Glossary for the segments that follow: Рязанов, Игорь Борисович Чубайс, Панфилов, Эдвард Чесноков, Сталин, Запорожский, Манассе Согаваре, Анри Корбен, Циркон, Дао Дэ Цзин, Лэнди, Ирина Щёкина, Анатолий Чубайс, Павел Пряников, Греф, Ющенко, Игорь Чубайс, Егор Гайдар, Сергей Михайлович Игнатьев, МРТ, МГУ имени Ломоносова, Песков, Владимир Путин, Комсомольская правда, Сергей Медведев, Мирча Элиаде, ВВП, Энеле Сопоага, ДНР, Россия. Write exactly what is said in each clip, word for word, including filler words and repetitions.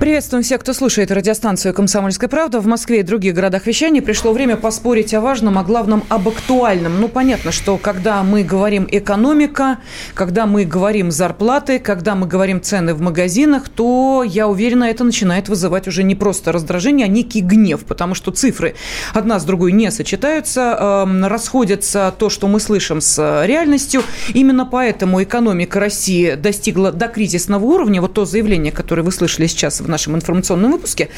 Приветствуем всех, кто слушает радиостанцию «Комсомольская правда». В Москве и других городах вещания пришло время поспорить о важном, о главном, об актуальном. Ну, понятно, что когда мы говорим экономика, когда мы говорим зарплаты, когда мы говорим цены в магазинах, то, я уверена, это начинает вызывать уже не просто раздражение, а некий гнев, потому что цифры одна с другой не сочетаются, э, расходятся то, что мы слышим, с реальностью. Именно поэтому экономика России достигла докризисного уровня. Вот то заявление, которое вы слышали сейчас в в нашем информационном выпуске,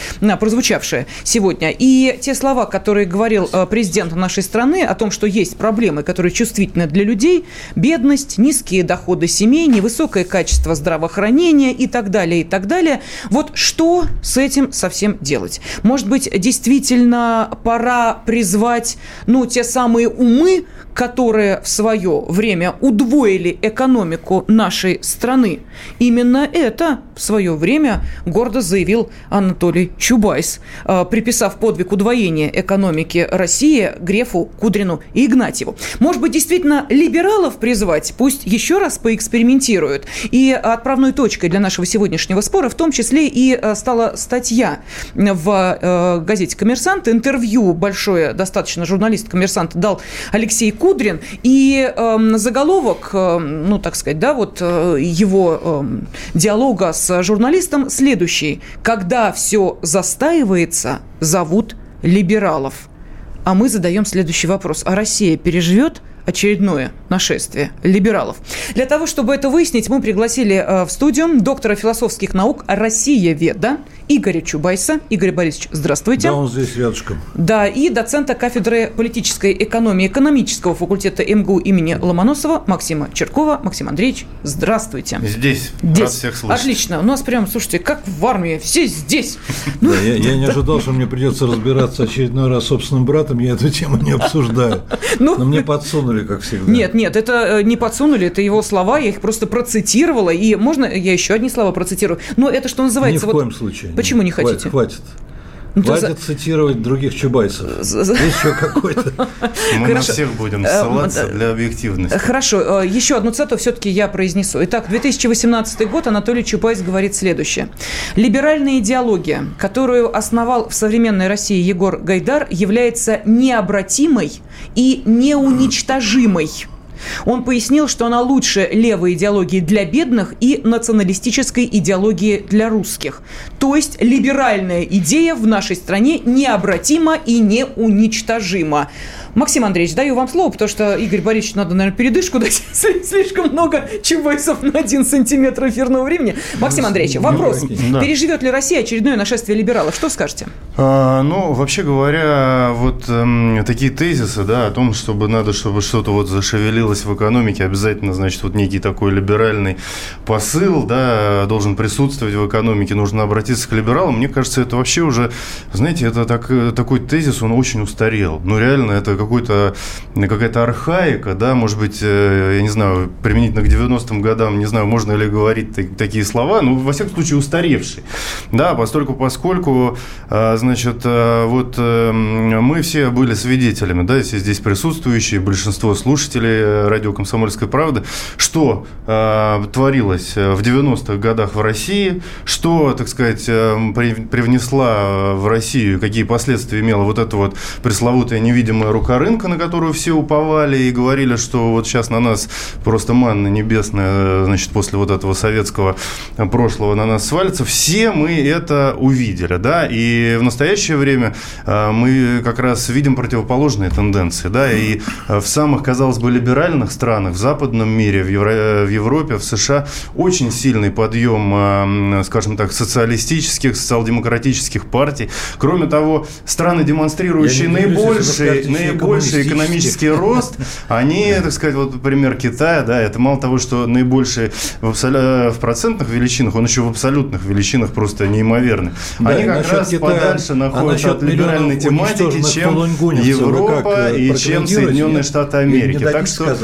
прозвучавшее сегодня. И те слова, которые говорил президент нашей страны о том, что есть проблемы, которые чувствительны для людей: бедность, низкие доходы семей, невысокое качество здравоохранения и так далее, и так далее. Вот что с этим совсем делать? Может быть, действительно пора призвать, ну, те самые умы, которые в свое время удвоили экономику нашей страны. Именно это в свое время гордо заявил Анатолий Чубайс, приписав подвиг удвоения экономики России Грефу, Кудрину и Игнатьеву. Может быть, действительно либералов призвать? Пусть еще раз поэкспериментируют. И отправной точкой для нашего сегодняшнего спора в том числе и стала статья в газете «Коммерсант». Интервью большое достаточно журналист «Коммерсант» дал Алексей Кудрин. И э, заголовок, э, ну, так сказать, да, вот э, его э, диалога с журналистом следующий: когда все застаивается, зовут либералов. А мы задаем следующий вопрос: а Россия переживет очередное нашествие либералов? Для того, чтобы это выяснить, мы пригласили в студию доктора философских наук, россиеведа Игоря Чубайса. Игорь Борисович, здравствуйте. Да, он здесь рядышком. Да, и доцента кафедры политической экономии экономического факультета эм гэ у имени Ломоносова Максима Черкова. Максим Андреевич, здравствуйте. Здесь. здесь. Рад всех слышать. Отлично. У нас прям, слушайте, как в армии, все здесь. Я не ожидал, что мне придется разбираться очередной раз с собственным братом, я эту тему не обсуждаю. Но мне подсунули. Как всегда. Нет, нет, это не подсунули, это его слова, я их просто процитировала. И можно я еще одни слова процитирую? Но это что называется... Ни в коем вот... случае. Почему нет, не хотите? Хватит. Ну, Хватит за... цитировать других Чубайсов. За... Еще какой-то. Мы Хорошо. на всех будем ссылаться для объективности. Хорошо. Еще одну цитату все-таки я произнесу. Итак, две тысячи восемнадцатый год. Анатолий Чубайс говорит следующее: либеральная идеология, которую основал в современной России Егор Гайдар, является необратимой и неуничтожимой. Он пояснил, что она лучше левой идеологии для бедных и националистической идеологии для русских. То есть либеральная идея в нашей стране необратима и неуничтожима. Максим Андреевич, даю вам слово, потому что Игорь Борисовичу надо, наверное, передышку дать. Слишком много Чубайсов на один сантиметр эфирного времени. Максим Андреевич, вопрос. Да. Переживет ли Россия очередное нашествие либералов? Что скажете? А, ну, вообще говоря, вот эм, такие тезисы, да, о том, чтобы надо, чтобы что-то вот зашевелилось в экономике, обязательно, значит, вот некий такой либеральный посыл, да, должен присутствовать в экономике, нужно обратиться к либералам. Мне кажется, это вообще уже, знаете, это так, такой тезис, он очень устарел. Ну, реально, это какой-то, какая-то архаика, да, может быть, я не знаю, применительно к девяностым годам, не знаю, можно ли говорить так, такие слова, но, во всяком случае, устаревший, да, постольку, поскольку, значит, вот мы все были свидетелями, да, все здесь присутствующие, большинство слушателей радио «Комсомольская правда», что э, творилось в девяностых годах в России, что, так сказать, привнесла в Россию, какие последствия имела вот эта вот пресловутая невидимая рука рынка, на которую все уповали и говорили, что вот сейчас на нас просто манна небесная, значит, после вот этого советского прошлого на нас свалится. Все мы это увидели, да, и в настоящее время мы как раз видим противоположные тенденции, да, и в самых, казалось бы, либеральных странах, в западном мире, в, Евро... в Европе, в США очень сильный подъем, скажем так, социалистических, социал-демократических партий. Кроме того, страны, демонстрирующие наибольшие наибольший экономический рост, они, так сказать, вот пример Китая, да, это мало того, что наибольшие в процентных величинах, он еще в абсолютных величинах просто неимоверный. Они как раз подальше находятся от либеральной тематики, чем Европа и чем Соединенные Штаты Америки. Так что...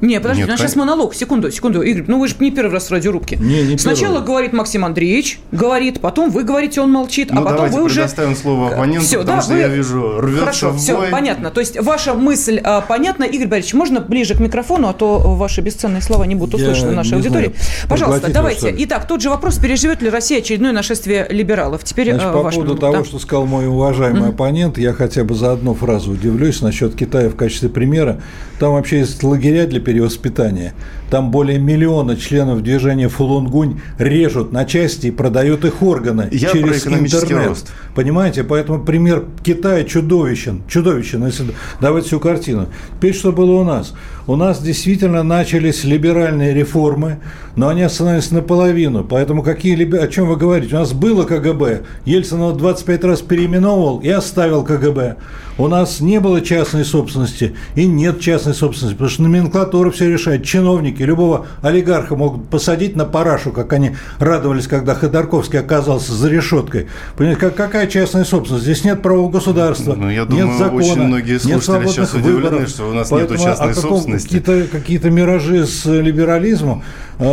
Не, подождите, Нет, у нас сейчас монолог. Секунду, секунду, Игорь, ну вы же не первый раз в радиорубке. Не, не Сначала первый. говорит Максим Андреевич, говорит, потом вы говорите, он молчит, ну, а потом вы уже... Ну, давайте предоставим слово оппоненту, все, потому да, что вы... я вижу, рвется Хорошо, в бой. Все, понятно. То есть ваша мысль а, понятна. Игорь Борисович, можно ближе к микрофону, а то ваши бесценные слова не будут услышаны в нашей аудитории. Знаю. Пожалуйста, давайте. Итак, тот же вопрос, переживет ли Россия очередное нашествие либералов. Теперь Значит, а, по ваш поводу того, да? что сказал мой уважаемый mm-hmm. оппонент, я хотя бы за одну фразу удивлюсь насчет Китая в качестве примера. Там вообще есть лагеря для перевоспитания. Там более миллиона членов движения Фулунгунь режут на части и продают их органы Я через интернет. Рост. Понимаете? Поэтому пример Китая чудовищен. Чудовищен, если давать всю картину. Теперь что было у нас? У нас действительно начались либеральные реформы, но они остановились наполовину. Поэтому какие либер... о чем вы говорите? У нас было КГБ. Ельцин его двадцать пять раз переименовывал и оставил КГБ. У нас не было частной собственности и нет частной собственности, потому что номенклатура все решает. Чиновники, любого олигарха могут посадить на парашу, как они радовались, когда Ходорковский оказался за решеткой. Понимаете, какая частная собственность? Здесь нет права государства, ну, я думаю, нет закона, очень многие слушатели нет сейчас удивлены, выборов. Что у нас Поэтому нет частной собственности. Какие-то, какие-то миражи с либерализмом.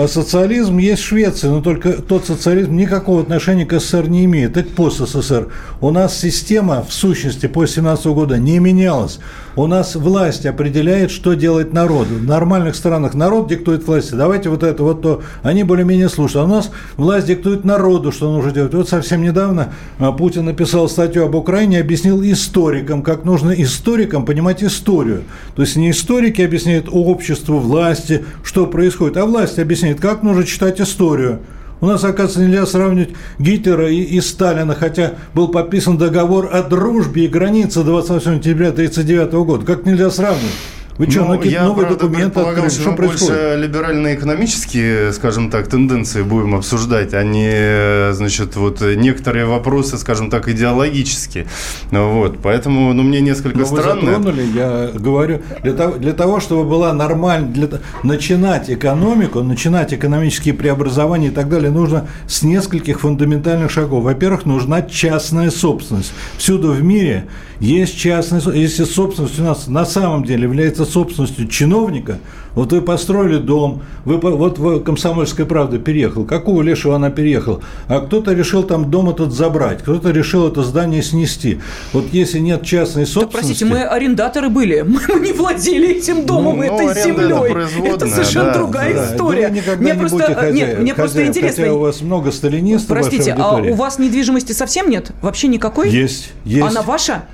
Социализм есть в Швеции, но только тот социализм никакого отношения к СССР не имеет. Это пост СССР. У нас система, в сущности, после семнадцатого года не менялась. У нас власть определяет, что делать народ. В нормальных странах народ диктует власти. Давайте вот это, вот то. Они более-менее слушают. А у нас власть диктует народу, что нужно делать. Вот совсем недавно Путин написал статью об Украине, объяснил историкам, как нужно историкам понимать историю. То есть не историки объясняют обществу, власти, что происходит, а власть объясняет, как нужно читать историю. У нас, оказывается, нельзя сравнивать Гитлера и, и Сталина, хотя был подписан договор о дружбе и границе двадцать восьмого сентября тысяча девятьсот тридцать девятого года. Как нельзя сравнивать? Вы что, ну, я, новые правда, документы открыли? Что происходит? Больше либерально-экономические, скажем так, тенденции будем обсуждать, а не, значит, вот некоторые вопросы, скажем так, идеологические. Вот, поэтому, ну, мне несколько Но странно. Вы затронули, я говорю, для того, для того чтобы была нормальная, для, начинать экономику, начинать экономические преобразования и так далее, нужно с нескольких фундаментальных шагов. Во-первых, нужна частная собственность. Всюду в мире есть частная собственность. Если собственность у нас на самом деле является собственностью чиновника, вот вы построили дом, вы, вот в «Комсомольской правде» переехал, какого лешего она переехала, а кто-то решил там дом этот забрать, кто-то решил это здание снести. Вот если нет частной собственности... Да, простите, мы арендаторы были, мы не владели этим домом, ну, этой землей, это, это совершенно да, другая да, история. Да, мне не просто, хозяев, нет, мне хозяев, просто интересно... Хотя у вас много сталинистов. Простите, а у вас недвижимости совсем нет? Вообще никакой? Есть, есть. Она ваша?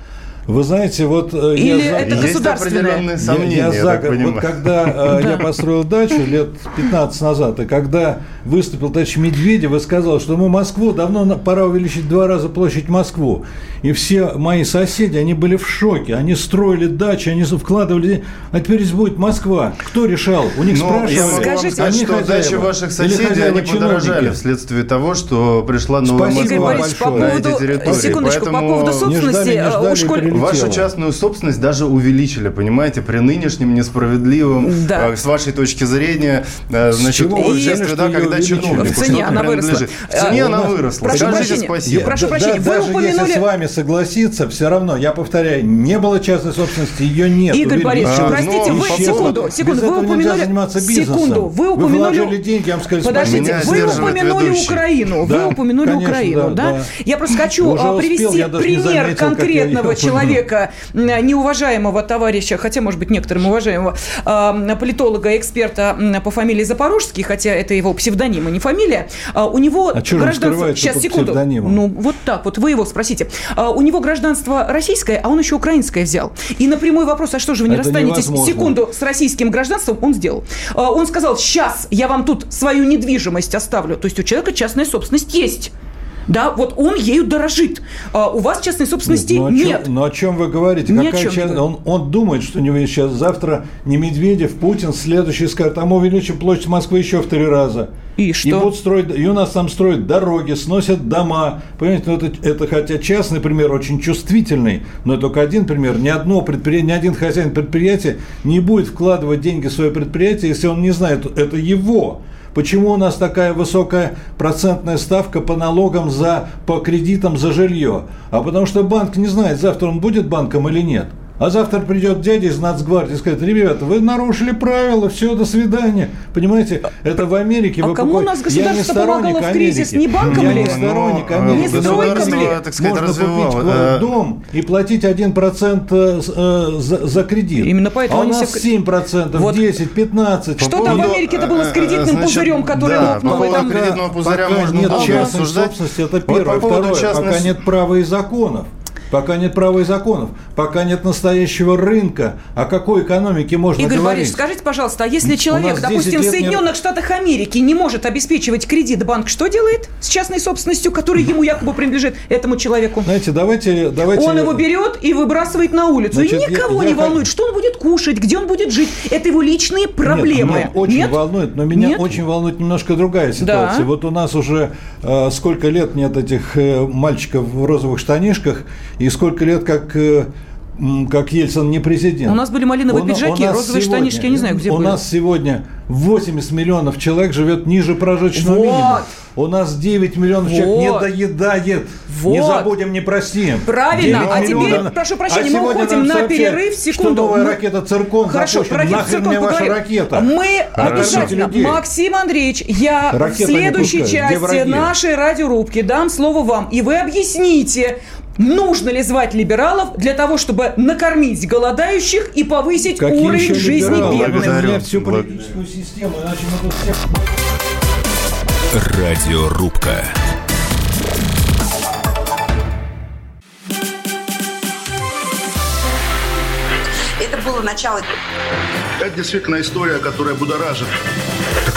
Вы знаете, вот Или я это за... определенные сомнения, я, я за... я вот когда я построил дачу лет пятнадцать назад, и когда выступил товарищ Медведев и сказал, что мы Москву давно пора увеличить в два раза площадь Москву, и все мои соседи, они были в шоке, они строили дачи, они вкладывали, а теперь здесь будет Москва. Кто решал? У них Но спрашивали. Скажите, они что хозяева, дачи ваших соседей они подорожали вследствие того, что пришла новая Спасибо, Москва Борис, по на поводу... эти территории. Секундочку, Поэтому... по поводу собственности не ждали, не у школе. Вашу частную собственность даже увеличили, понимаете, при нынешнем несправедливом, да. с вашей точки зрения, значит, обществе, да, когда чиновник. В цене она выросла. В цене а, она выросла. Прошу прощения. Спасибо. Прошу прощения. Да, даже упомянули... если с вами согласиться, все равно, я повторяю, не было частной собственности, ее нет. Игорь Борисович, а, простите, ну, вы секунду, секунду, вы упомянули, секунду, вы упомянули, вы деньги, я вам скажу, подождите, вы упомянули ведущий. Украину, да, вы упомянули конечно, Украину, да, да? да? Я просто хочу успел, привести пример заметил, конкретного человека. человека, неуважаемого товарища, хотя, может быть, некоторым уважаемого, политолога, эксперта по фамилии Запорожский, хотя это его псевдоним, а не фамилия, у него а гражданство... Сейчас, секунду. Псевдонимом? Ну, вот так вот, вы его спросите. У него гражданство российское, а он еще украинское взял. И на прямой вопрос, а что же вы не это расстанетесь невозможно. Секунду с российским гражданством, он сделал. Он сказал, сейчас я вам тут свою недвижимость оставлю. То есть у человека частная собственность есть. Да, вот он ею дорожит. А у вас частной собственности нет. Ну, о нет. Чем, но о чем вы говорите? Какая часть... он, он думает, что у него сейчас завтра не Медведев, Путин, следующий скажет, а мы увеличим площадь Москвы еще в три раза. И что? И будут строить, и у нас там строят дороги, сносят дома. Понимаете, ну, это, это хотя частный пример очень чувствительный, но это только один пример. Ни одно предприятие, ни один хозяин предприятия не будет вкладывать деньги в свое предприятие, если он не знает, это его. Почему у нас такая высокая процентная ставка по налогам, за, по кредитам за жилье? А потому что банк не знает, завтра он будет банком или нет. А завтра придет дядя из Нацгвардии и скажет, ребята, вы нарушили правила, все, до свидания. Понимаете, это в Америке. А вы кому покой... у нас государство помогало в кризис? Не банком ли? Я не сторонник Америки. Не стройком ли? Можно развивало. купить а... дом и платить один процент за, за кредит. Именно поэтому а у нас все... семь процентов, вот. десять, пятнадцать процентов. Что там в Америке-то было с кредитным Значит, пузырем, который да, лопнул? По поводу там... кредитного пузыря пока можно было обсуждать. Это первое. Вот Второе, частности... пока нет права и законов. Пока нет права и законов, пока нет настоящего рынка, о какой экономике можно Игорь говорить? Игорь Борисович, скажите, пожалуйста, а если человек, допустим, в Соединенных не... Штатах Америки не может обеспечивать кредит, банк что делает с частной собственностью, которая ему якобы принадлежит, этому человеку? Знаете, давайте... давайте... Он его берет и выбрасывает на улицу. Значит, и никого я, я не волнует, хот... что он будет кушать, где он будет жить. Это его личные проблемы. Нет, очень нет? волнует, но меня нет? очень волнует немножко другая ситуация. Да. Вот у нас уже э, сколько лет нет этих э, мальчиков в розовых штанишках, и сколько лет, как, как Ельцин не президент. У нас были малиновые у, пиджаки, у розовые сегодня, штанишки, я не знаю, где у были. У нас сегодня восемьдесят миллионов человек живет ниже прожиточного вот. минимума. У нас девять миллионов вот. человек не доедает. Вот. Не забудем, не простим. Правильно. А теперь, миллионов... прошу прощения, а мы уходим на перерыв. Секунду. Что новая мы... ракета «Циркон» Хорошо, запущена. Ракета Нахрен Циркон мне поговорим. ваша ракета? Мы обязательно. Максим Андреевич, я ракета в следующей части нашей радиорубки дам слово вам. И вы объясните, нужно ли звать либералов для того, чтобы накормить голодающих и повысить Какие уровень жизни бедных? Всю политическую систему, иначе мы тут все... Радиорубка. Это было начало. Это действительно история, которая будоражит. Так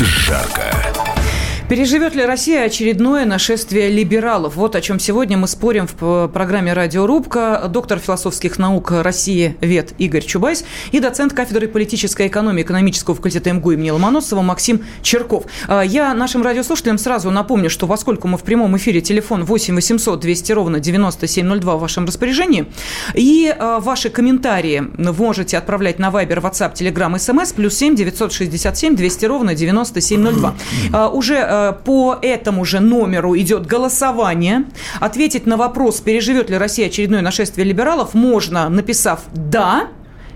жарко. Переживет ли Россия очередное нашествие либералов? Вот о чем сегодня мы спорим в программе «Радиорубка». Доктор философских наук России вет Игорь Чубайс и доцент кафедры политической экономии экономического факультета МГУ имени Ломоносова Максим Черков. Я нашим радиослушателям сразу напомню, что поскольку мы в прямом эфире, телефон восемь восемьсот двести ровно девяносто семь ноль два в вашем распоряжении. И ваши комментарии вы можете отправлять на Вайбер, WhatsApp, Telegram, эс эм эс плюс семь девятьсот шестьдесят семь двести ровно девяносто семь ноль два. Уже по этому же номеру идет голосование. Ответить на вопрос, переживет ли Россия очередное нашествие либералов, можно, написав «да».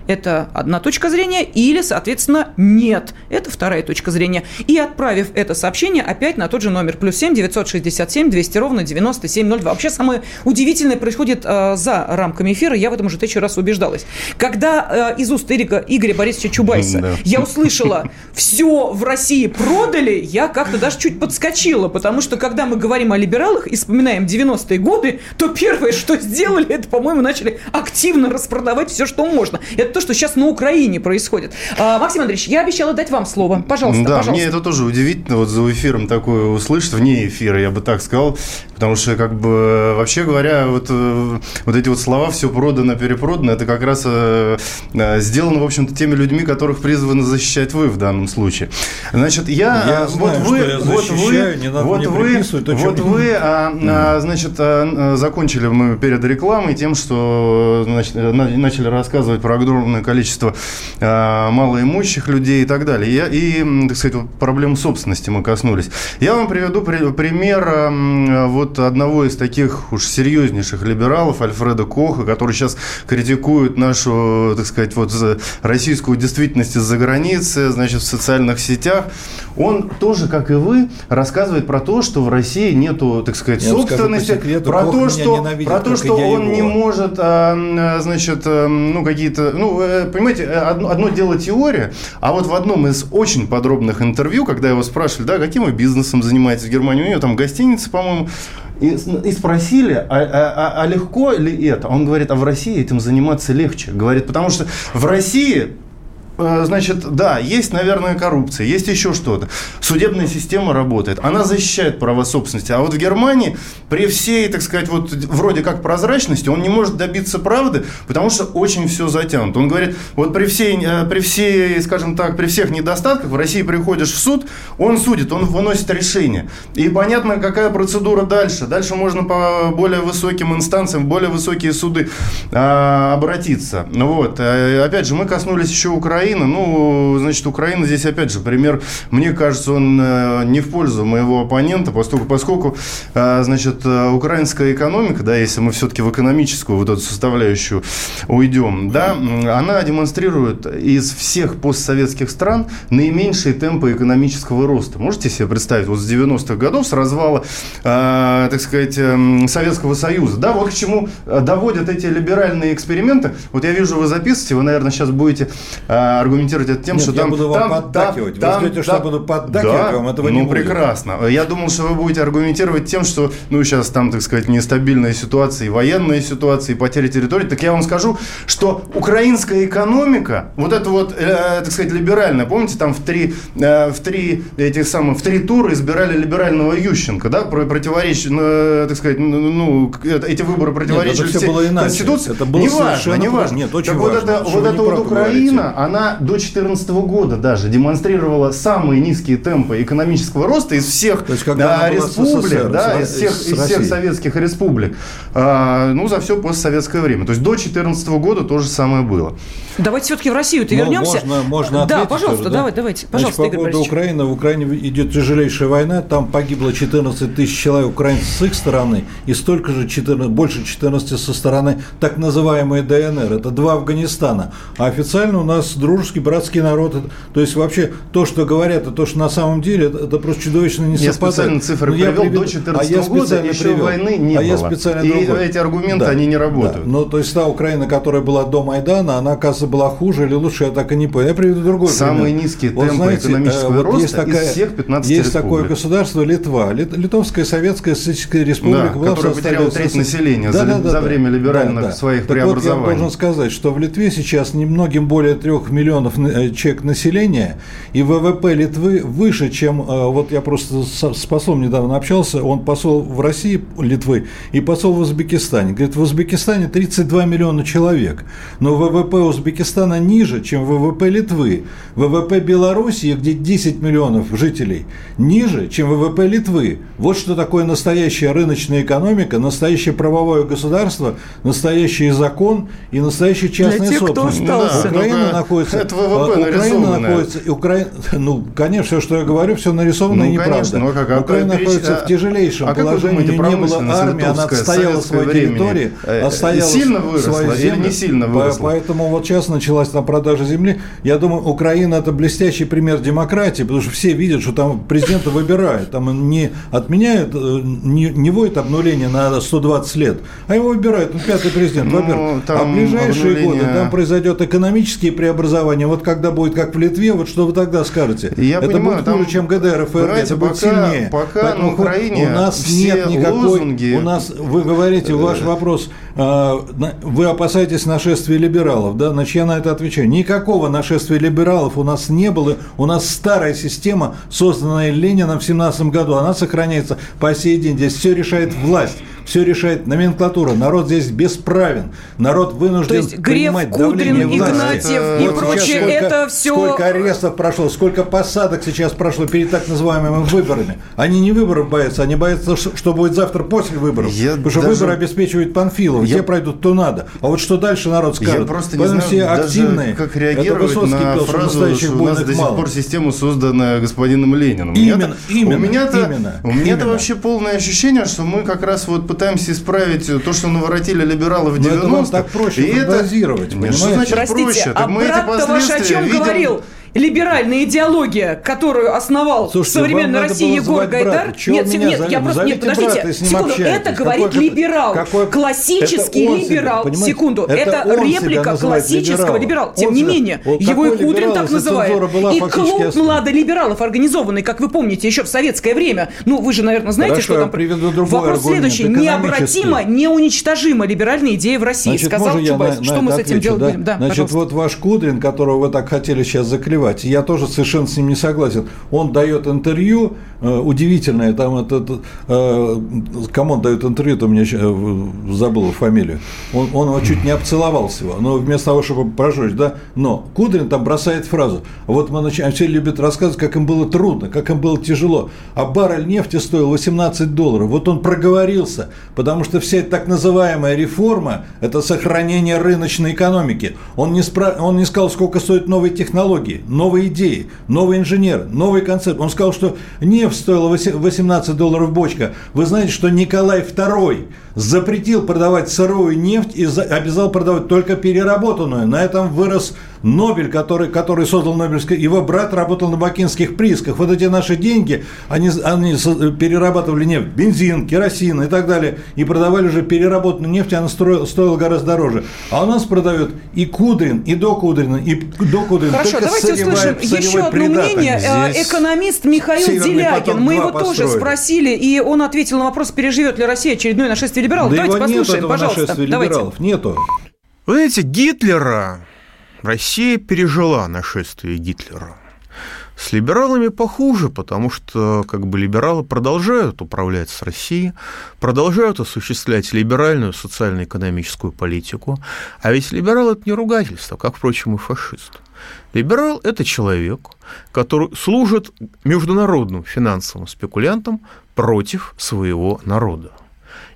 Это одна точка зрения, или, соответственно, нет. Это вторая точка зрения. И отправив это сообщение опять на тот же номер. Плюс семь девятьсот шестьдесят семь двести ровно девяносто семь ноль два. Вообще самое удивительное происходит э, за рамками эфира. Я в этом уже тысячу раз убеждалась. Когда э, из уст Игоря, Игоря Борисовича Чубайса да. я услышала «все в России продали», я как-то даже чуть подскочила. Потому что, когда мы говорим о либералах и вспоминаем девяностые годы, то первое, что сделали, это, по-моему, начали активно распродавать все, что можно. Это то, что сейчас на Украине происходит. А, Максим Андреевич, я обещала дать вам слово. Пожалуйста, да, пожалуйста. Мне это тоже удивительно, вот за эфиром такое услышать, вне эфира, я бы так сказал, потому что, как бы, вообще говоря, вот, вот эти вот слова «все продано, перепродано», это как раз э, сделано, в общем-то, теми людьми, которых призваны защищать вы в данном случае. Значит, я... я знаю, вот вы, я вот вы, не надо вот вы, вот вы а, а, значит, а, закончили мы перед рекламой тем, что значит, начали рассказывать про огромную огромное количество э, малоимущих людей и так далее. Я, и, так сказать, проблем собственности мы коснулись. Я вам приведу при, пример э, вот одного из таких уж серьезнейших либералов, Альфреда Коха, который сейчас критикует нашу, так сказать, вот российскую действительность из-за границы, значит, в социальных сетях. Он тоже, как и вы, рассказывает про то, что в России нету, так сказать, я собственности, скажу, секрету, про, то, что, про то, что он его. не может, а, значит, ну, какие-то... Ну, понимаете, одно, одно дело теория, а вот в одном из очень подробных интервью, когда его спрашивали, да, каким вы бизнесом занимаетесь в Германии, у него там гостиница, по-моему, и, и спросили, а, а, а легко ли это? Он говорит, а в России этим заниматься легче. Говорит, потому что в России... Значит, да, есть, наверное, коррупция, есть еще что-то. Судебная система работает, она защищает права собственности. А вот в Германии при всей, так сказать, вот вроде как прозрачности он не может добиться правды, потому что очень все затянуто. Он говорит, вот при всей, при всей, скажем так, при всех недостатках в России приходишь в суд, он судит, он выносит решение. И понятно, какая процедура дальше. Дальше можно по более высоким инстанциям, в более высокие суды а, обратиться. Вот. Опять же, мы коснулись еще Украины. Ну, значит, Украина здесь, опять же, пример, мне кажется, он не в пользу моего оппонента, поскольку, поскольку значит, украинская экономика, да, если мы все-таки в экономическую вот эту составляющую уйдем, да, она демонстрирует из всех постсоветских стран наименьшие темпы экономического роста. Можете себе представить, вот с девяностых годов, с развала, так сказать, Советского Союза, да, вот к чему доводят эти либеральные эксперименты. Вот я вижу, вы записываете, вы, наверное, сейчас будете... аргументировать это тем, нет, что я там... буду вам там, поддакивать. Там, вы ждете, там, что я буду поддакивать, да, вам этого не ну, будет. Ну, прекрасно. Я думал, что вы будете аргументировать тем, что, ну, сейчас там, так сказать, нестабильная ситуация, и военная ситуация, и потеря территории. Так я вам скажу, что украинская экономика, вот эта вот, э, так сказать, либеральная, помните, там в три, э, в три этих самых, в три тура избирали либерального Ющенко, да, противоречие, э, так сказать, ну, эти выборы противоречили всей Конституции. Это было неважно, неважно. Нет, очень так важно. Так вот, это, вот эта вот Украина, говорите. Она до две тысячи четырнадцатого года даже демонстрировала самые низкие темпы экономического роста из всех есть, да, республик, СССР, да, из, всех, из всех советских республик, а, ну, за все постсоветское время. То есть до две тысячи четырнадцатого года то же самое было. Давайте все-таки в Россию-то ну, вернемся. Можно, можно ответить. Да, пожалуйста, тоже, да? давай, давайте. Пожалуйста, Значит, по поводу Украины. В Украине идет тяжелейшая война, там погибло четырнадцать тысяч человек украинцев с их стороны и столько же, четырнадцать, больше четырнадцати со стороны так называемой ДНР. Это два Афганистана. А официально у нас дружеский, братский народ. То есть, вообще, то, что говорят, и то, что на самом деле, это, это просто чудовищно не я совпадает. Я специально цифры но привел, я привел до четырнадцатого а года, еще привел. войны не а было. И другой. Эти аргументы, да, они не работают. Да. Ну, то есть, та Украина, которая была до Майдана, она, оказывается, была хуже или лучше, я так и не понял. Я приведу другой Самые пример. низкие вот, темпы знаете, экономического вот роста такая, из всех пятнадцати есть республик. Такое государство Литва. Литовская Советская Социалистическая Республика. Да, которая потеряла треть населения да, за, да, да, за время либеральных да, да. своих так преобразований. Вот я должен сказать, что в Литве сейчас немногим более трех миллионов человек населения, и ВВП Литвы выше, чем, вот я просто с послом недавно общался, он посол в России, Литвы, и посол в Узбекистане. Говорит, в Узбекистане тридцать два миллиона человек, но ВВП Узбекистана ниже, чем ВВП Литвы. ВВП Белоруссии, где десять миллионов жителей, ниже, чем ВВП Литвы. Вот что такое настоящая рыночная экономика, настоящее правовое государство, настоящий закон и настоящая частная тех, собственность. Да, Украина находится... Это ВВП Украина находится, Украина, ну, конечно, все, что я говорю, все нарисовано ну, и неправда. Конечно, как, Украина переч... находится в тяжелейшем а положении, думаете, не было армии, она отстояла свою территорию, отстояла сильно выросла, свою землю, не сильно выросла. Поэтому вот сейчас началась там продажа земли. Я думаю, Украина – это блестящий пример демократии, потому что все видят, что там президента выбирают, там не отменяют, не, не вводят обнуление на сто двадцать лет, а его выбирают, ну, пятый президент, ну, во-первых. А в ближайшие обнуление... годы там произойдет экономические преобразования, вот когда будет как в Литве, вот что вы тогда скажете? Я это понимаю, будет хуже, там, чем ГДР, ФРГ, знаете, это будет пока, сильнее. Пока Поэтому на Украине у нас все нет никакой, лозунги... У нас, вы говорите, ваш вопрос, вы опасаетесь нашествия либералов, да? Значит, я на это отвечаю. Никакого нашествия либералов у нас не было. У нас старая система, созданная Лениным в семнадцатом году, она сохраняется по сей день. Здесь все решает власть. все решает номенклатура. Народ здесь бесправен. Народ вынужден принимать давление власти. Греф, Кудрин, Игнатьев и вот прочее, сколько, это все... Сколько арестов прошло, сколько посадок сейчас прошло перед так называемыми выборами. Они не выборов боятся, они боятся, что будет завтра после выборов. Я потому даже... что выборы обеспечивает Панфилов. Я... Где пройдут, то надо. А вот что дальше народ скажет. Я просто не Поэтому знаю, все активные, как реагировать на пел, фразу, что, что у нас до сих мало. пор система создана господином Лениным. Именно, именно. У меня-то, именно, у меня-то именно. вообще полное ощущение, что мы как раз вот пытаемся исправить то, что наворотили либералы в девяностых. Это нам так проще и прогнозировать. Это... Что значит Простите, проще? А брат-то ваш о чем видим... говорил? Либеральная идеология, которую основал в современной России Егор Гайдар. Нет, нет, я просто нет, подождите, секунду, это говорит либерал, классический либерал. Секунду, это реплика классического либерала. Тем не менее, его и Кудрин так называет. И клуб младолибералов, организованный, как вы помните, еще в советское время. Ну, вы же, наверное, знаете, что там. Вопрос следующий: необратимо, неуничтожимо либеральная идея в России. Сказал Чубайс. Что мы с этим делать будем? Значит, вот ваш Кудрин, которого вы так хотели сейчас заклевать. Я тоже совершенно с ним не согласен. Он дает интервью, э, удивительное, там этот, э, кому он дает интервью, то мне э, забыл фамилию, он, он чуть не обцеловал его, но вместо того, чтобы прожечь, да, но Кудрин там бросает фразу, вот мы начинаем, все любят рассказывать, как им было трудно, как им было тяжело, а баррель нефти стоил восемнадцать долларов, вот он проговорился, потому что вся эта так называемая реформа, это сохранение рыночной экономики, он не, спра- он не сказал, сколько стоят новые технологии, новые идеи, новый инженер, новый концепт. Он сказал, что нефть стоила восемнадцать долларов бочка. Вы знаете, что Николай Второй запретил продавать сырую нефть и обязал продавать только переработанную. На этом вырос Нобель, который, который создал Нобелевский. Его брат работал на бакинских приисках. Вот эти наши деньги, они, они перерабатывали нефть, бензин, керосин и так далее. И продавали уже переработанную нефть, и она стоила гораздо дороже. А у нас продают и Кудрин, и до Кудрина, и до Кудрина. Хорошо, давайте услышим еще одно мнение. Здесь экономист Михаил Делягин. Мы его построили. тоже спросили, и он ответил на вопрос, переживет ли Россия очередное нашествие либералов. Да давайте послушаем, нет пожалуйста. Давайте. Нету. Вы знаете, Гитлера... Россия пережила нашествие Гитлера. С либералами похуже, потому что как бы либералы продолжают управлять с Россией, продолжают осуществлять либеральную социально-экономическую политику. А ведь либерал – это не ругательство, как, впрочем, и фашист. Либерал – это человек, который служит международным финансовым спекулянтам против своего народа.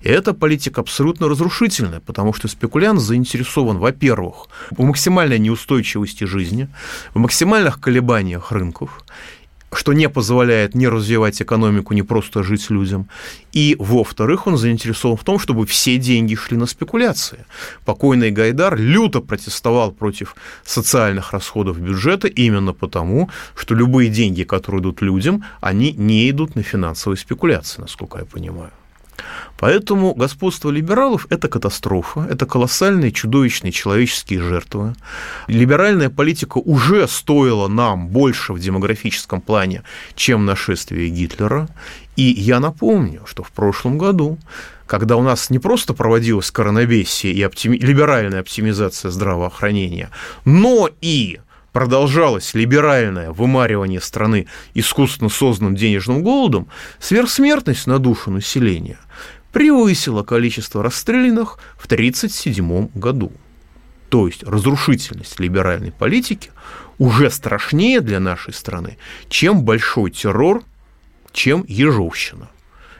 И эта политика абсолютно разрушительная, потому что спекулянт заинтересован, во-первых, в максимальной неустойчивости жизни, в максимальных колебаниях рынков, что не позволяет ни развивать экономику, ни просто жить людям. И, во-вторых, он заинтересован в том, чтобы все деньги шли на спекуляции. Покойный Гайдар люто протестовал против социальных расходов бюджета именно потому, что любые деньги, которые идут людям, они не идут на финансовые спекуляции, насколько я понимаю. Поэтому господство либералов – это катастрофа, это колоссальные, чудовищные человеческие жертвы. Либеральная политика уже стоила нам больше в демографическом плане, чем нашествие Гитлера. И я напомню, что в прошлом году, когда у нас не просто проводилась коронабесие и оптими... либеральная оптимизация здравоохранения, но и... продолжалось либеральное вымаривание страны искусственно созданным денежным голодом, сверхсмертность на душу населения превысила количество расстрелянных в тридцать седьмом году. То есть разрушительность либеральной политики уже страшнее для нашей страны, чем большой террор, чем ежовщина.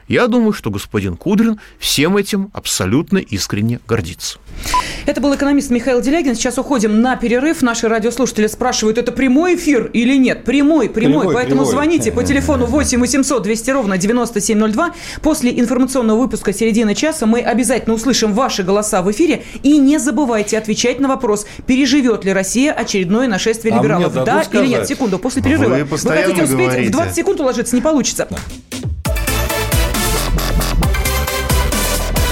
Я думаю, что господин Кудрин всем этим абсолютно искренне гордится. Это был экономист Михаил Делягин. Сейчас уходим на перерыв. Наши радиослушатели спрашивают, это прямой эфир или нет? Прямой, прямой. прямой Поэтому прямой. Звоните по телефону восемь восемьсот двести ровно девяносто семь ноль два. После информационного выпуска середины часа мы обязательно услышим ваши голоса в эфире. И не забывайте отвечать на вопрос, переживет ли Россия очередное нашествие а либералов. Да сказать. или нет? Секунду, после перерыва. Вы, Вы хотите успеть? Говорите. В двадцать секунд уложиться не получится.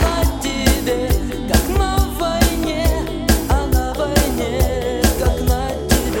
На тебе, как на войне, а на войне, как на тебе.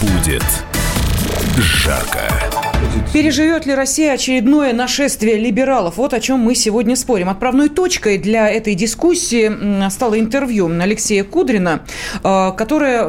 Будет жарко. Переживет ли Россия очередное нашествие либералов? Вот о чем мы сегодня спорим. Отправной точкой для этой дискуссии стало интервью Алексея Кудрина, которое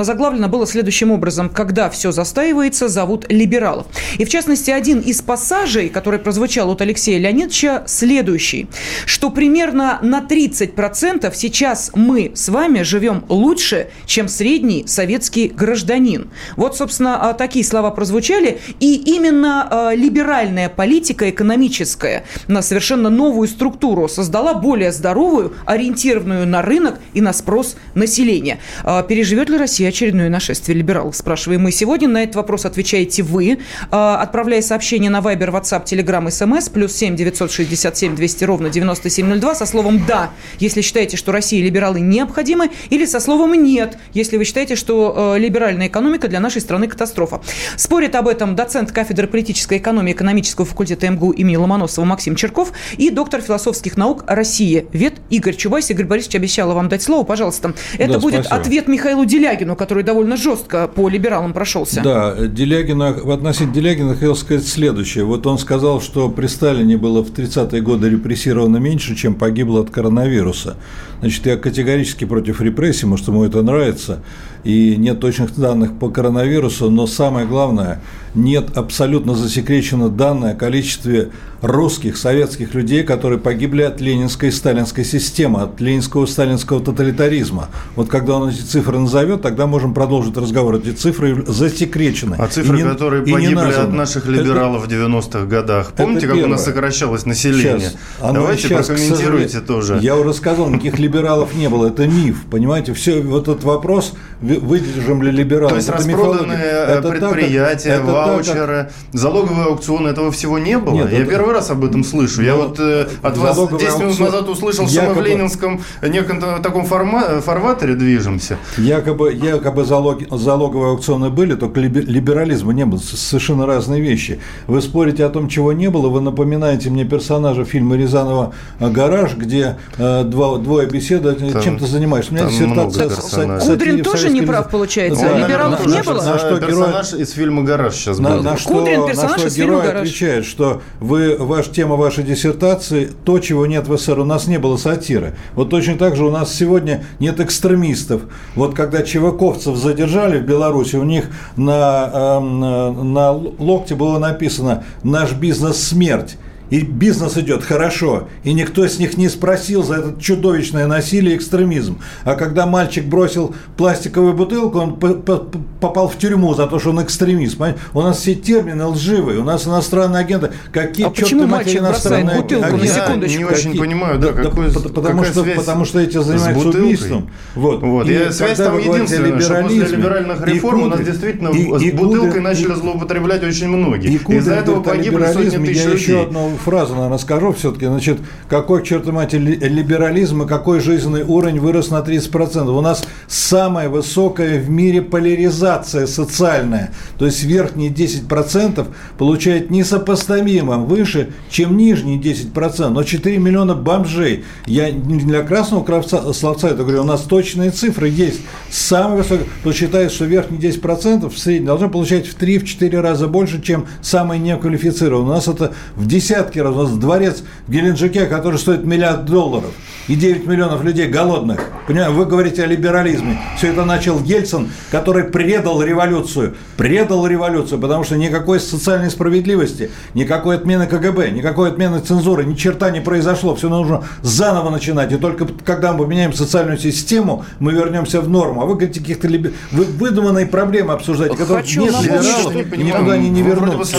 озаглавлено было следующим образом: «Когда все застаивается, зовут либералов». И в частности, один из пассажей, который прозвучал от Алексея Леонидовича, следующий, что примерно на тридцать процентов сейчас мы с вами живем лучше, чем средний советский гражданин. Вот, собственно, такие слова прозвучали, и именно э, либеральная политика экономическая на совершенно новую структуру создала, более здоровую, ориентированную на рынок и на спрос населения. Э, переживет ли Россия очередное нашествие либералов, спрашиваем мы сегодня. На этот вопрос отвечаете вы, э, отправляя сообщения на Viber, WhatsApp, Telegram, эс эм эс, плюс семь девятьсот шестьдесят семь двести ровно девяносто семь ноль два, со словом «да», если считаете, что России либералы необходимы, или со словом «нет», если вы считаете, что э, либеральная экономика для нашей страны катастрофа. Спорят об этом доцент кафедры политической экономии экономического факультета эм гэ у имени Ломоносова Максим Черков и доктор философских наук России вет Игорь Чубайс. Игорь Борисович, обещала вам дать слово, пожалуйста. Это да, будет спасибо. Ответ Михаилу Делягину, который довольно жестко по либералам прошелся. Да, Делягина, относительно Делягина хотел сказать следующее. Вот он сказал, что при Сталине было в тридцатые годы репрессировано меньше, чем погибло от коронавируса. Значит, я категорически против репрессий, может, ему это нравится, и нет точных данных по коронавирусу, но самое главное, нет абсолютно засекречено данное о количестве русских, советских людей, которые погибли от ленинской и сталинской системы, от ленинского и сталинского тоталитаризма. Вот когда он эти цифры назовет, тогда можем продолжить разговор. Эти цифры засекречены. А цифры, не, которые погибли от наших либералов это, в девяностых годах. Помните, как у нас сокращалось население? Сейчас. Давайте сейчас, прокомментируйте тоже. Я уже сказал, никаких либералов не было. Это миф, понимаете? Все, вот этот вопрос, выдержим ли либералов. То есть это распроданные предприятия, это ваучеры, как... залоговые аукционы, этого всего не было? Нет, я это... первый раз об этом слышу. Ну, я вот э, от вас десять минут аукцион... назад услышал, якобы... что мы в ленинском неком таком форма... фарватере движемся. Якобы, якобы залог... залоговые аукционы были, только либерализма не было. Совершенно разные вещи. Вы спорите о том, чего не было. Вы напоминаете мне персонажа фильма Рязанова «Гараж», где э, два, двое беседуют, чем ты занимаешься. У меня диссертация... Кудрин тоже не прав, получается. Да. Либералов не было? На что персонаж герой... из фильма «Гараж» сейчас был. На, на что, Кудрин, персонаж на что из фильма «Гараж» отвечает, что вы, ваш, тема вашей диссертации – то, чего нет в эс эс эс эр. У нас не было сатиры. Вот точно так же у нас сегодня нет экстремистов. Вот когда чевековцев задержали в Беларуси, у них на, на, на локте было написано «Наш бизнес – смерть». И бизнес идет хорошо, и никто с них не спросил за это чудовищное насилие и экстремизм. А когда мальчик бросил пластиковую бутылку, он попал в тюрьму за то, что он экстремист. Понимаете? У нас все термины лживые, у нас иностранные агенты. Какие, а почему мальчик бросает бутылку? Агенты? Я на не очень какие? Понимаю, да, да, какой, потому, какая что, связь потому что эти занимаются убийством. Вот. Вот. И связь там единственная, что после либеральных реформ у нас действительно и, и с бутылкой Кудрин, начали и, злоупотреблять очень многие. И Кудрин, из-за этого погибли сотни тысяч людей. Фразу, наверное, скажу все-таки. Значит, какой, к черту матери, либерализм и какой жизненный уровень вырос на тридцать процентов? У нас самая высокая в мире поляризация социальная. То есть верхние десять процентов получают несопоставимо выше, чем нижние десять процентов. Но четыре миллиона бомжей. Я не для красного кравца, словца это говорю, у нас точные цифры есть. Самый высокий, кто считает, что верхние десять процентов в среднем должны получать в три-четыре раза больше, чем самые неквалифицированные. У нас это в десять процентов. Десятки раз. У нас дворец в Геленджике, который стоит миллиард долларов, и девять миллионов людей голодных. Понимаете, вы говорите о либерализме. Все это начал Ельцин, который предал революцию. Предал революцию, потому что никакой социальной справедливости, никакой отмены ка гэ бэ, никакой отмены цензуры, ни черта не произошло. Все нужно заново начинать. И только когда мы поменяем социальную систему, мы вернемся в норму. А вы говорите, каких-то либер... вы выдуманные проблемы обсуждаете, которые нет либералов, никуда они не вернутся.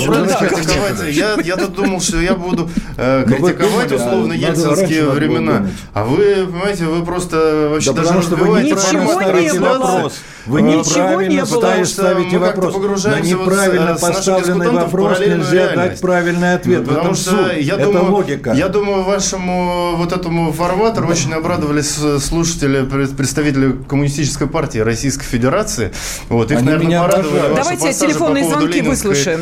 Я тут думал, что я я буду э, критиковать условно ельцинские времена. А вы, понимаете, вы просто вообще да даже разбиваете парламентарные вопросы. Вы неправильно ставите вопрос. На неправильно поставленный вопрос нельзя дать правильный ответ. Потому что это логика. Я думаю, вашему вот этому фарватеру очень обрадовались слушатели, представители Коммунистической партии Российской Федерации. Вот, их, наверное, порадовали. Давайте телефонные звонки выслушаем.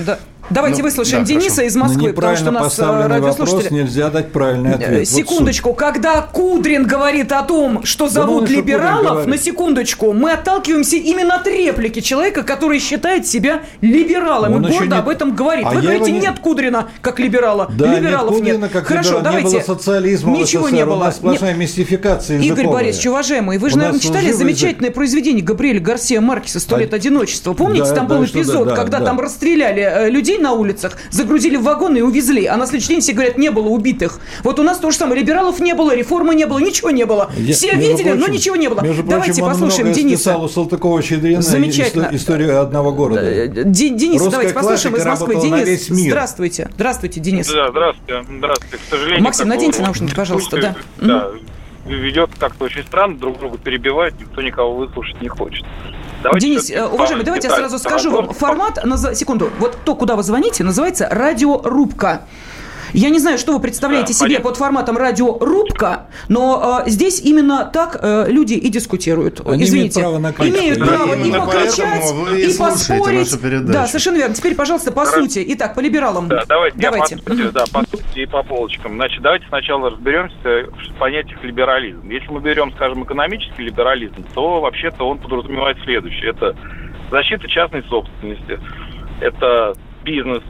Давайте ну, выслушаем да, Дениса хорошо. из Москвы, ну, потому что у нас радиослушатели... вопрос нельзя дать правильный ответ. Секундочку. Вот когда Кудрин говорит о том, что зовут да, либералов, на секундочку, мы отталкиваемся именно от реплики человека, который считает себя либералом он и гордо не... об этом говорит. А Вы говорите, не... нет Кудрина как либерала. Да, либералов нет. Кудрина, как хорошо, либерал. Давайте. Не было социализма Ничего СССР, не было. У нас сплошная нет. мистификация. Игорь Борисович, уважаемый, вы же, наверное, читали замечательное язык. произведение Габриэля Гарсия Маркеса «Сто лет одиночества». Помните, там был эпизод, когда там расстреляли людей на улицах, загрузили в вагоны и увезли. А на следующий день все говорят, не было убитых. Вот у нас то же самое. Либералов не было, реформы не было, ничего не было. Я, все видели, прочим, но ничего не было. Между Давайте прочим, послушаем Дениса. У Салтыкова-Щедрина Замечательно. история одного города. Денис, Русская давайте послушаем из Москвы. Денис, здравствуйте. Здравствуйте, Денис. Да, здравствуйте. Здравствуйте. К сожалению, Максим, наденьте наушники, пожалуйста. Да. Да. Ведет как-то очень странно, друг друга перебивают, никто никого выслушать не хочет. Давайте Денис, уважаемый, давайте я сразу скажу вам формат, секунду, вот то, куда вы звоните, называется «Радиорубка». Я не знаю, что вы представляете да, себе понятно. под форматом «Радиорубка», но э, здесь именно так э, люди и дискутируют. Они Извините. Имеют право, имеют право и покричать, и, и поспорить. Да, совершенно верно. Теперь, пожалуйста, по Хорошо. сути. Итак, по либералам. Да, давайте. давайте. По, сути, да, по сути и по полочкам. Значит, давайте сначала разберемся в понятиях либерализм. Если мы берем, скажем, экономический либерализм, то вообще-то он подразумевает следующее. Это защита частной собственности. Это... Бизнес,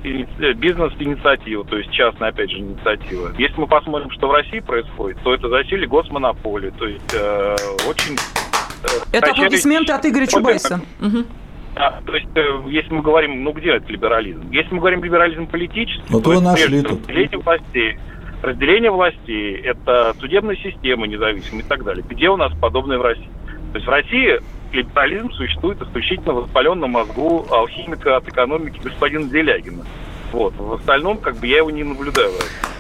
бизнес-инициатива, то есть частная, опять же, инициатива. Если мы посмотрим, что в России происходит, то это засилие госмонополии, то есть э, очень... Э, это качали... аплодисменты от Игоря Чубайса. Угу. А, то есть, э, если мы говорим, ну где это либерализм? Если мы говорим либерализм политический, вот то это нашли прежде, разделение властей. Разделение властей, это судебная система независимая и так далее. Где у нас подобное в России? То есть в России... либерализм существует исключительно в воспаленном мозгу алхимика от экономики господина Делягина. Вот. В остальном, как бы, я его не наблюдаю.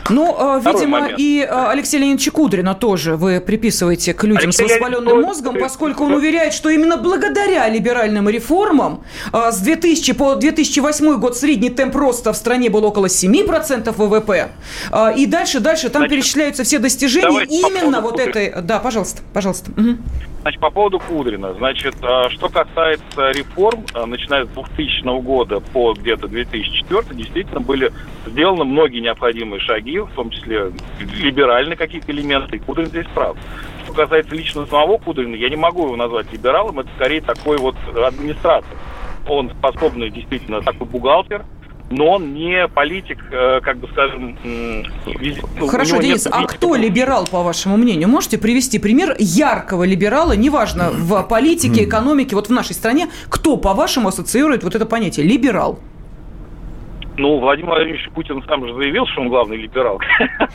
Ну, э, видимо, момент. и э, Алексея Леонидовича Кудрина тоже вы приписываете к людям Алексей с воспаленным Леонид... мозгом, поскольку он уверяет, что именно благодаря либеральным реформам э, с двухтысячного по две тысячи восьмой год средний темп роста в стране был около семь процентов ВВП. Э, и дальше, дальше там Значит, перечисляются все достижения именно вот Кудрина. этой... Да, пожалуйста, пожалуйста. Угу. Значит, по поводу Кудрина. Значит, что касается реформ, начиная с двухтысячного года по где-то две тысячи четвёртый, действительно были сделаны многие необходимые шаги, в том числе либеральные какие-то элементы, и Кудрин здесь прав. Что касается лично самого Кудрина, я не могу его назвать либералом, это скорее такой вот администратор. Он способный действительно такой бухгалтер, но он не политик, как бы скажем... Хорошо, Денис, а кто либерал, по вашему мнению? Можете привести пример яркого либерала, неважно, в политике, экономике, вот в нашей стране, кто, по-вашему, ассоциирует вот это понятие «либерал»? Ну, Владимир Владимирович Путин сам же заявил, что он главный либерал.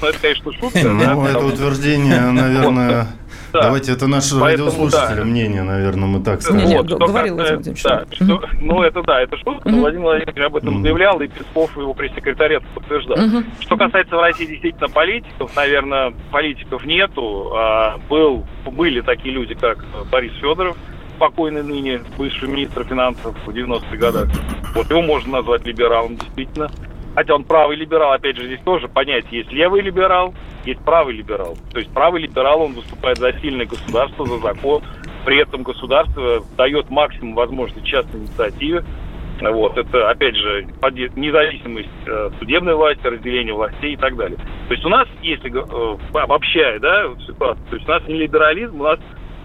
Это, конечно, шутка. Ну, это утверждение, наверное... Да. Давайте, это наши Поэтому, радиослушатели да. мнение, наверное, мы так скажем. Нет, вот, говорил Владимир да, что, Ну, это да, это шутка, но Владимир Владимирович об этом заявлял, и Песков, его пресс-секретарь, подтверждал. Что касается в России действительно политиков, наверное, политиков нету. А был, были такие люди, как Борис Федоров, покойный ныне бывший министр финансов в девяностых годах. Вот его можно назвать либералом, действительно. Хотя он правый либерал, опять же, здесь тоже понятие, есть левый либерал, есть правый либерал. То есть правый либерал, он выступает за сильное государство, за закон. При этом государство дает максимум возможности частной инициативе. Вот, это, опять же, независимость судебной власти, разделение властей и так далее. То есть у нас, если обобщая, да, ситуацию, то есть у нас не либерализм, у нас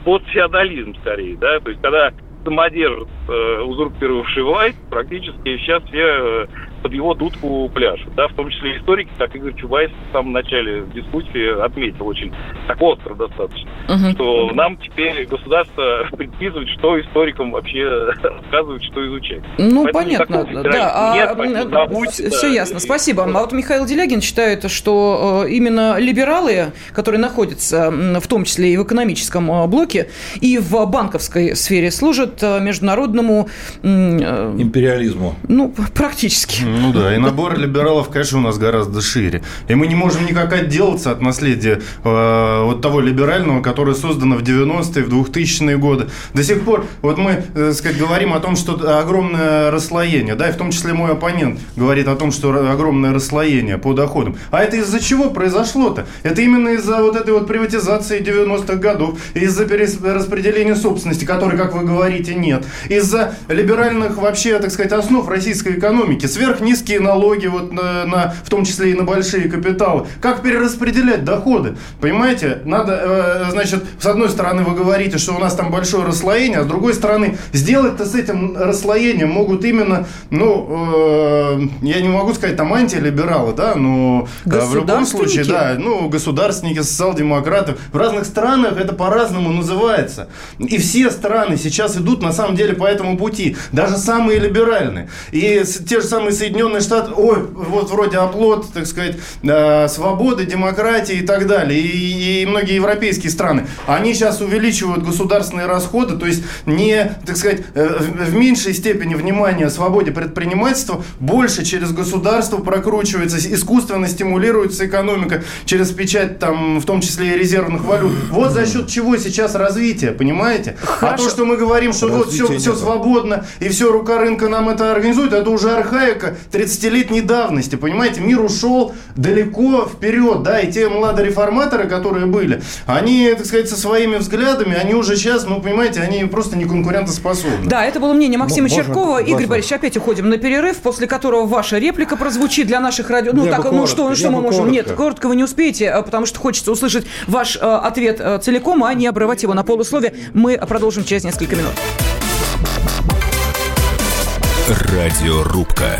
постфеодализм скорее, да, то есть когда самодержец, э, узурпировавший власть, практически сейчас все э, под его дудку пляшут. Да, в том числе историки, как Игорь Чубайс в самом начале дискуссии отметил очень так остро достаточно, угу. что нам теперь государство предписывает, что историкам вообще рассказывать, что изучать. Ну, Поэтому понятно. Да, да, нет, а, поэтому, забудь, все да, ясно, и... спасибо. А вот Михаил Делягин считает, что именно либералы, которые находятся в том числе и в экономическом блоке, и в банковской сфере служат международному... Империализму. Ну, практически. Ну да, и набор либералов, конечно, у нас гораздо шире. И мы не можем никак отделаться от наследия э, вот того либерального, которое создано в девяностые, в двухтысячные годы. До сих пор вот мы, так сказать, говорим о том, что огромное расслоение, да, и в том числе мой оппонент говорит о том, что огромное расслоение по доходам. А это из-за чего произошло-то? Это именно из-за вот этой вот приватизации девяностых годов, из-за перераспределения собственности, которой, как вы говорите, нет, из-за либеральных вообще, так сказать, основ российской экономики, сверхнизкие налоги, вот на, на, в том числе и на большие капиталы. Как перераспределять доходы? Понимаете, надо, э, значит, с одной стороны вы говорите, что у нас там большое расслоение, а с другой стороны сделать-то с этим расслоением могут именно, ну, э, я не могу сказать, там антилибералы, да, но э, в любом случае, да, ну, государственники, социал-демократы, в разных странах это по-разному называется. И все страны сейчас идут на самом деле по этому пути, даже самые либеральные. И те же самые Соединенные Штаты, ой, вот вроде оплот, так сказать, э, свободы, демократии и так далее. И, и многие европейские страны, они сейчас увеличивают государственные расходы, то есть не, так сказать, э, в, в меньшей степени внимания свободе предпринимательства, больше через государство прокручивается, искусственно стимулируется экономика через печать, там, в том числе и резервных валют. Вот за счет чего сейчас развитие, понимаете? Хорошо. А то, что мы говорим, что вот все, все свободно и все рука рынка нам это организует, это уже архаика тридцатилетней давности, понимаете? Мир ушел далеко вперед, да, и те младореформаторы, которые были, они, так сказать, со своими взглядами, они уже сейчас, ну, понимаете, они просто не конкурентоспособны. Да, это было мнение Максима Б- Черкова. Боже, Игорь боже. Борисович, опять уходим на перерыв, после которого ваша реплика прозвучит для наших радио... Я ну, так, коротко, ну, что, что мы можем? Коротко. Нет, коротко вы не успеете, потому что хочется услышать ваш э, ответ э, целиком, а не обрывать его на полусловие. Мы продолжим через несколько минут. Радиорубка.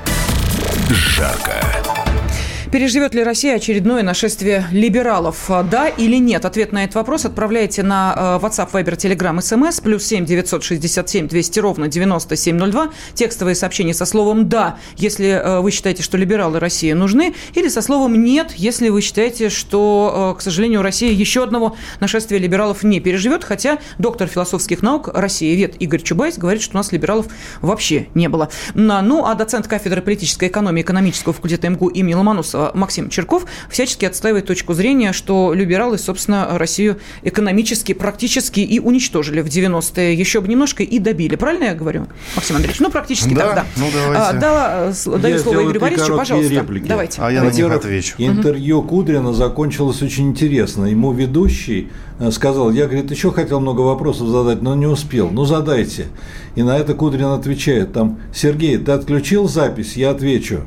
жарко. Переживет ли Россия очередное нашествие либералов? Да или нет? Ответ на этот вопрос отправляйте на WhatsApp, Viber, Telegram, эс эм эс. Плюс семь девятьсот шестьдесят семь двести ровно девяносто семь ноль два. Текстовые сообщения со словом «да», если вы считаете, что либералы России нужны. Или со словом «нет», если вы считаете, что, к сожалению, Россия еще одного нашествия либералов не переживет. Хотя доктор философских наук, россиевед Игорь Чубайс говорит, что у нас либералов вообще не было. Ну, а доцент кафедры политической экономии и экономического факультета эм гэ у имени Ломоносова Максим Черков всячески отстаивает точку зрения, что либералы, собственно, Россию экономически, практически и уничтожили в девяностые. Еще бы немножко и добили. Правильно я говорю, Максим Андреевич? Ну, практически да, так, да. Ну, давайте. А, да, даю я слово Игорю Борисовичу, пожалуйста. Реплики. Давайте. А я на них отвечу. Интервью Кудрина закончилось очень интересно. Ему ведущий сказал, я, говорит, еще хотел много вопросов задать, но не успел. Ну, задайте. И на это Кудрин отвечает. Там, Сергей, ты отключил запись? Я отвечу.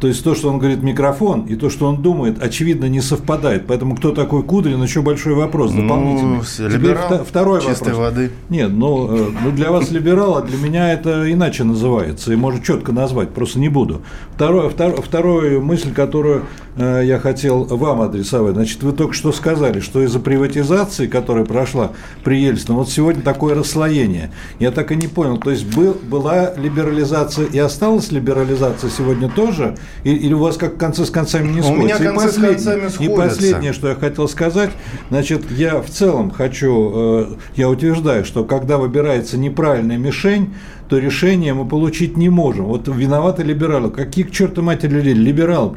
То есть то, что он говорит в микрофон, и то, что он думает, очевидно, не совпадает. Поэтому кто такой Кудрин, еще большой вопрос дополнительный. Ну, либерал, второй чистой вопрос. Воды. Нет, ну, ну для вас либерал, а для меня это иначе называется. И можно четко назвать, просто не буду. Второе, второе, вторую мысль, которую э, я хотел вам адресовать. Значит, вы только что сказали, что из-за приватизации, которая прошла при Ельцине, вот сегодня такое расслоение. Я так и не понял. То есть был, была либерализация и осталась либерализация сегодня тоже? Или у вас как концы с концами не сходятся? У меня концы с концами сходятся. И последнее, что я хотел сказать, значит, я в целом хочу, я утверждаю, что когда выбирается неправильная мишень, то решение мы получить не можем. Вот виноваты либералы. Какие к черту матери либералы?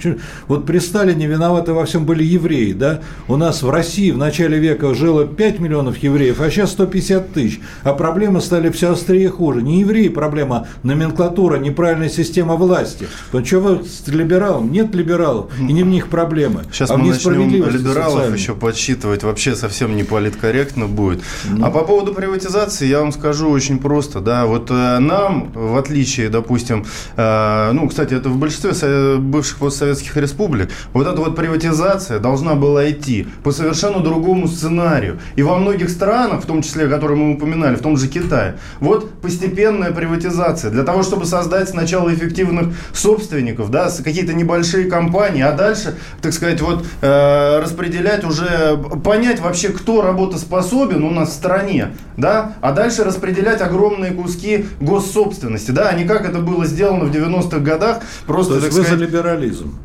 Вот при Сталине виноваты во всем были евреи, да? У нас в России в начале века жило пять миллионов евреев, а сейчас сто пятьдесят тысяч. А проблемы стали все острее и хуже. Не евреи проблема, номенклатура, неправильная система власти. Что вы с либералом? Нет либералов, и не в них проблемы. Сейчас а мы начнем либералов социальной. Еще подсчитывать. Вообще совсем не политкорректно будет. Ну. А по поводу приватизации я вам скажу очень просто. Да, вот нам, в отличие, допустим, э, ну, кстати, это в большинстве со- бывших постсоветских республик, вот эта вот приватизация должна была идти по совершенно другому сценарию. И во многих странах, в том числе, которые мы упоминали, в том же Китае, вот постепенная приватизация. Для того, чтобы создать сначала эффективных собственников, да, какие-то небольшие компании, а дальше, так сказать, вот э, распределять уже, понять вообще, кто работоспособен у нас в стране, да, а дальше распределять огромные куски госсобственности, да, а не как это было сделано в девяностых годах. Просто, то есть вы сказать... за либерализм?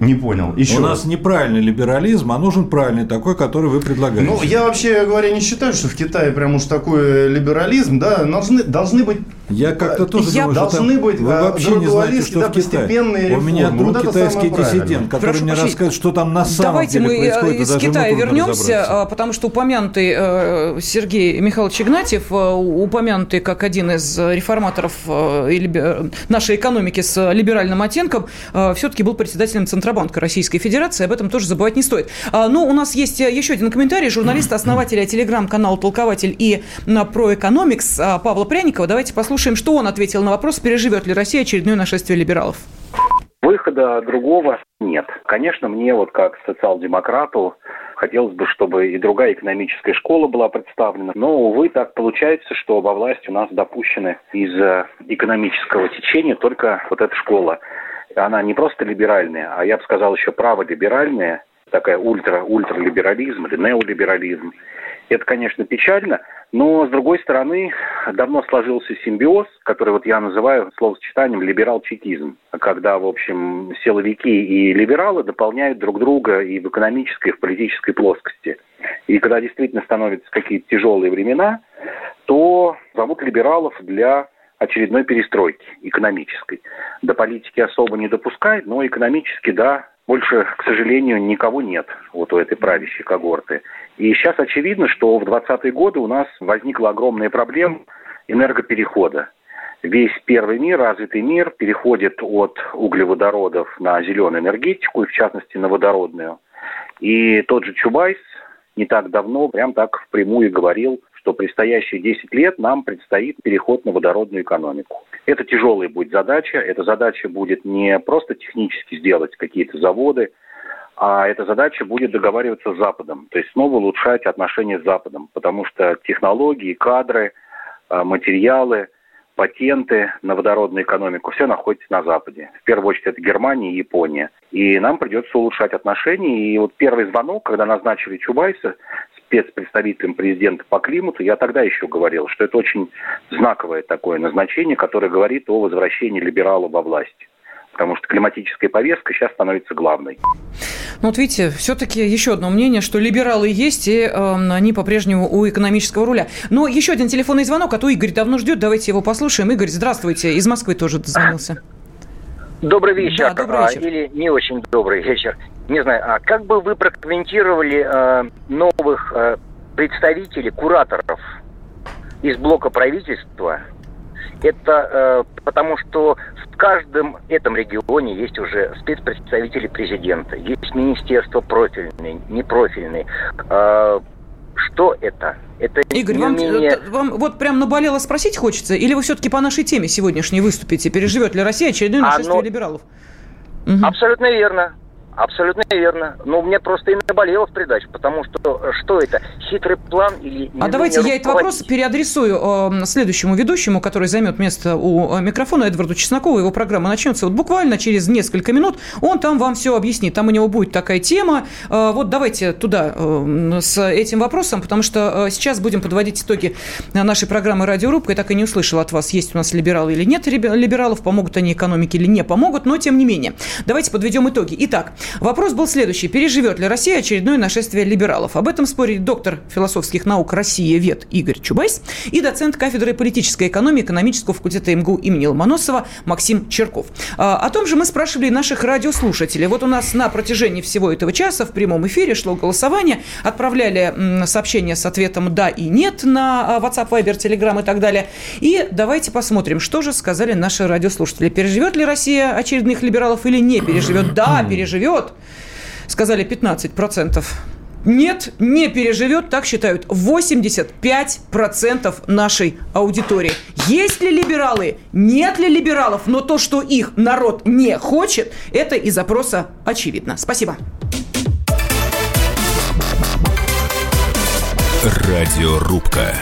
Не понял. Еще у раз. Нас неправильный либерализм, а нужен правильный такой, который вы предлагаете. Ну, я вообще говоря не считаю, что в Китае прям уж такой либерализм, да, должны, должны быть... Я как-то тоже я думаю, должны что там, быть, вы вообще не знаете, что да, в Китае. У меня друг вот китайский диссидент, который Прошу, мне прощения. расскажет, что там на самом Давайте деле происходит. Давайте мы из Китая вернемся, потому что упомянутый Сергей Михайлович Игнатьев, упомянутый как один из реформаторов нашей экономики с либеральным оттенком, все-таки был председателем Центробанка Российской Федерации. Об этом тоже забывать не стоит. Но у нас есть еще один комментарий журналиста, основателя телеграм-канала «Толкователь» и «Проэкономикс» Павла Пряникова. Давайте послушаем. Слушаем, что он ответил на вопрос, переживет ли Россия очередное нашествие либералов. Выхода другого нет. Конечно, мне, вот как социал-демократу, хотелось бы, чтобы и другая экономическая школа была представлена. Но, увы, так получается, что во власть у нас допущены из экономического течения только вот эта школа. Она не просто либеральная, а я бы сказал еще праволиберальная, такая ультра, ультралиберализм или неолиберализм. Это, конечно, печально, но, с другой стороны, давно сложился симбиоз, который вот я называю словосочетанием либерал-чекизм, когда, в общем, силовики и либералы дополняют друг друга и в экономической, и в политической плоскости. И когда действительно становятся какие-то тяжелые времена, то зовут либералов для очередной перестройки экономической. До политики особо не допускают, но экономически, да, больше, к сожалению, никого нет вот у этой правящей когорты. И сейчас очевидно, что в двадцатые годы у нас возникла огромная проблема энергоперехода. Весь первый мир, развитый мир, переходит от углеводородов на зеленую энергетику, и в частности на водородную. И тот же Чубайс не так давно прям так впрямую говорил, что предстоящие десять лет нам предстоит переход на водородную экономику. Это тяжелая будет задача. Эта задача будет не просто технически сделать какие-то заводы, а эта задача будет договариваться с Западом. То есть снова улучшать отношения с Западом. Потому что технологии, кадры, материалы, патенты на водородную экономику все находятся на Западе. В первую очередь это Германия и Япония. И нам придется улучшать отношения. И вот первый звонок, когда назначили Чубайса спецпредставителем президента по климату, я тогда еще говорил, что это очень знаковое такое назначение, которое говорит о возвращении либерала во власть. Потому что климатическая повестка сейчас становится главной. Ну вот видите, все-таки еще одно мнение, что либералы есть, и э, они по-прежнему у экономического руля. Но еще один телефонный звонок, а то Игорь давно ждет, давайте его послушаем. Игорь, здравствуйте, из Москвы тоже дозвонился. Добрый вечер, да, добрый вечер. А, или не очень добрый вечер. Не знаю, а как бы вы прокомментировали э, новых э, представителей, кураторов из блока правительства? Это э, потому что в каждом этом регионе есть уже спецпредставители президента, есть министерства профильные, непрофильные. Э, что это? Это Игорь, вам, умение... вам вот прям наболело спросить хочется? Или вы все-таки по нашей теме сегодняшней выступите? Переживет ли Россия очередное нашествие Оно... либералов? Угу. Абсолютно верно. Абсолютно верно. Но у меня просто и наболело в придачу, потому что что это? Хитрый план или... А давайте я этот вопрос переадресую э, следующему ведущему, который займет место у микрофона, Эдварду Чеснокову. Его программа начнется вот буквально через несколько минут. Он там вам все объяснит. Там у него будет такая тема. Э, вот давайте туда э, с этим вопросом, потому что э, сейчас будем подводить итоги нашей программы «Радиорубка». Я так и не услышала от вас, есть у нас либералы или нет либералов, помогут они экономике или не помогут, но тем не менее. Давайте подведем итоги. Итак, Вопрос был следующий. Переживет ли Россия очередное нашествие либералов? Об этом спорит доктор философских наук россиевед Игорь Чубайс и доцент кафедры политической экономии экономического факультета эм гэ у имени Ломоносова Максим Черков. О том же мы спрашивали наших радиослушателей. Вот у нас на протяжении всего этого часа в прямом эфире шло голосование. Отправляли сообщения с ответом «да» и «нет» на WhatsApp, Viber, Telegram и так далее. И давайте посмотрим, что же сказали наши радиослушатели. Переживет ли Россия очередных либералов или не переживет? Да, переживет, сказали пятнадцать процентов. Нет, не переживет, так считают восемьдесят пять процентов нашей аудитории. Есть ли либералы? Нет ли либералов? Но то, что их народ не хочет, это из опроса очевидно. Спасибо. Радиорубка.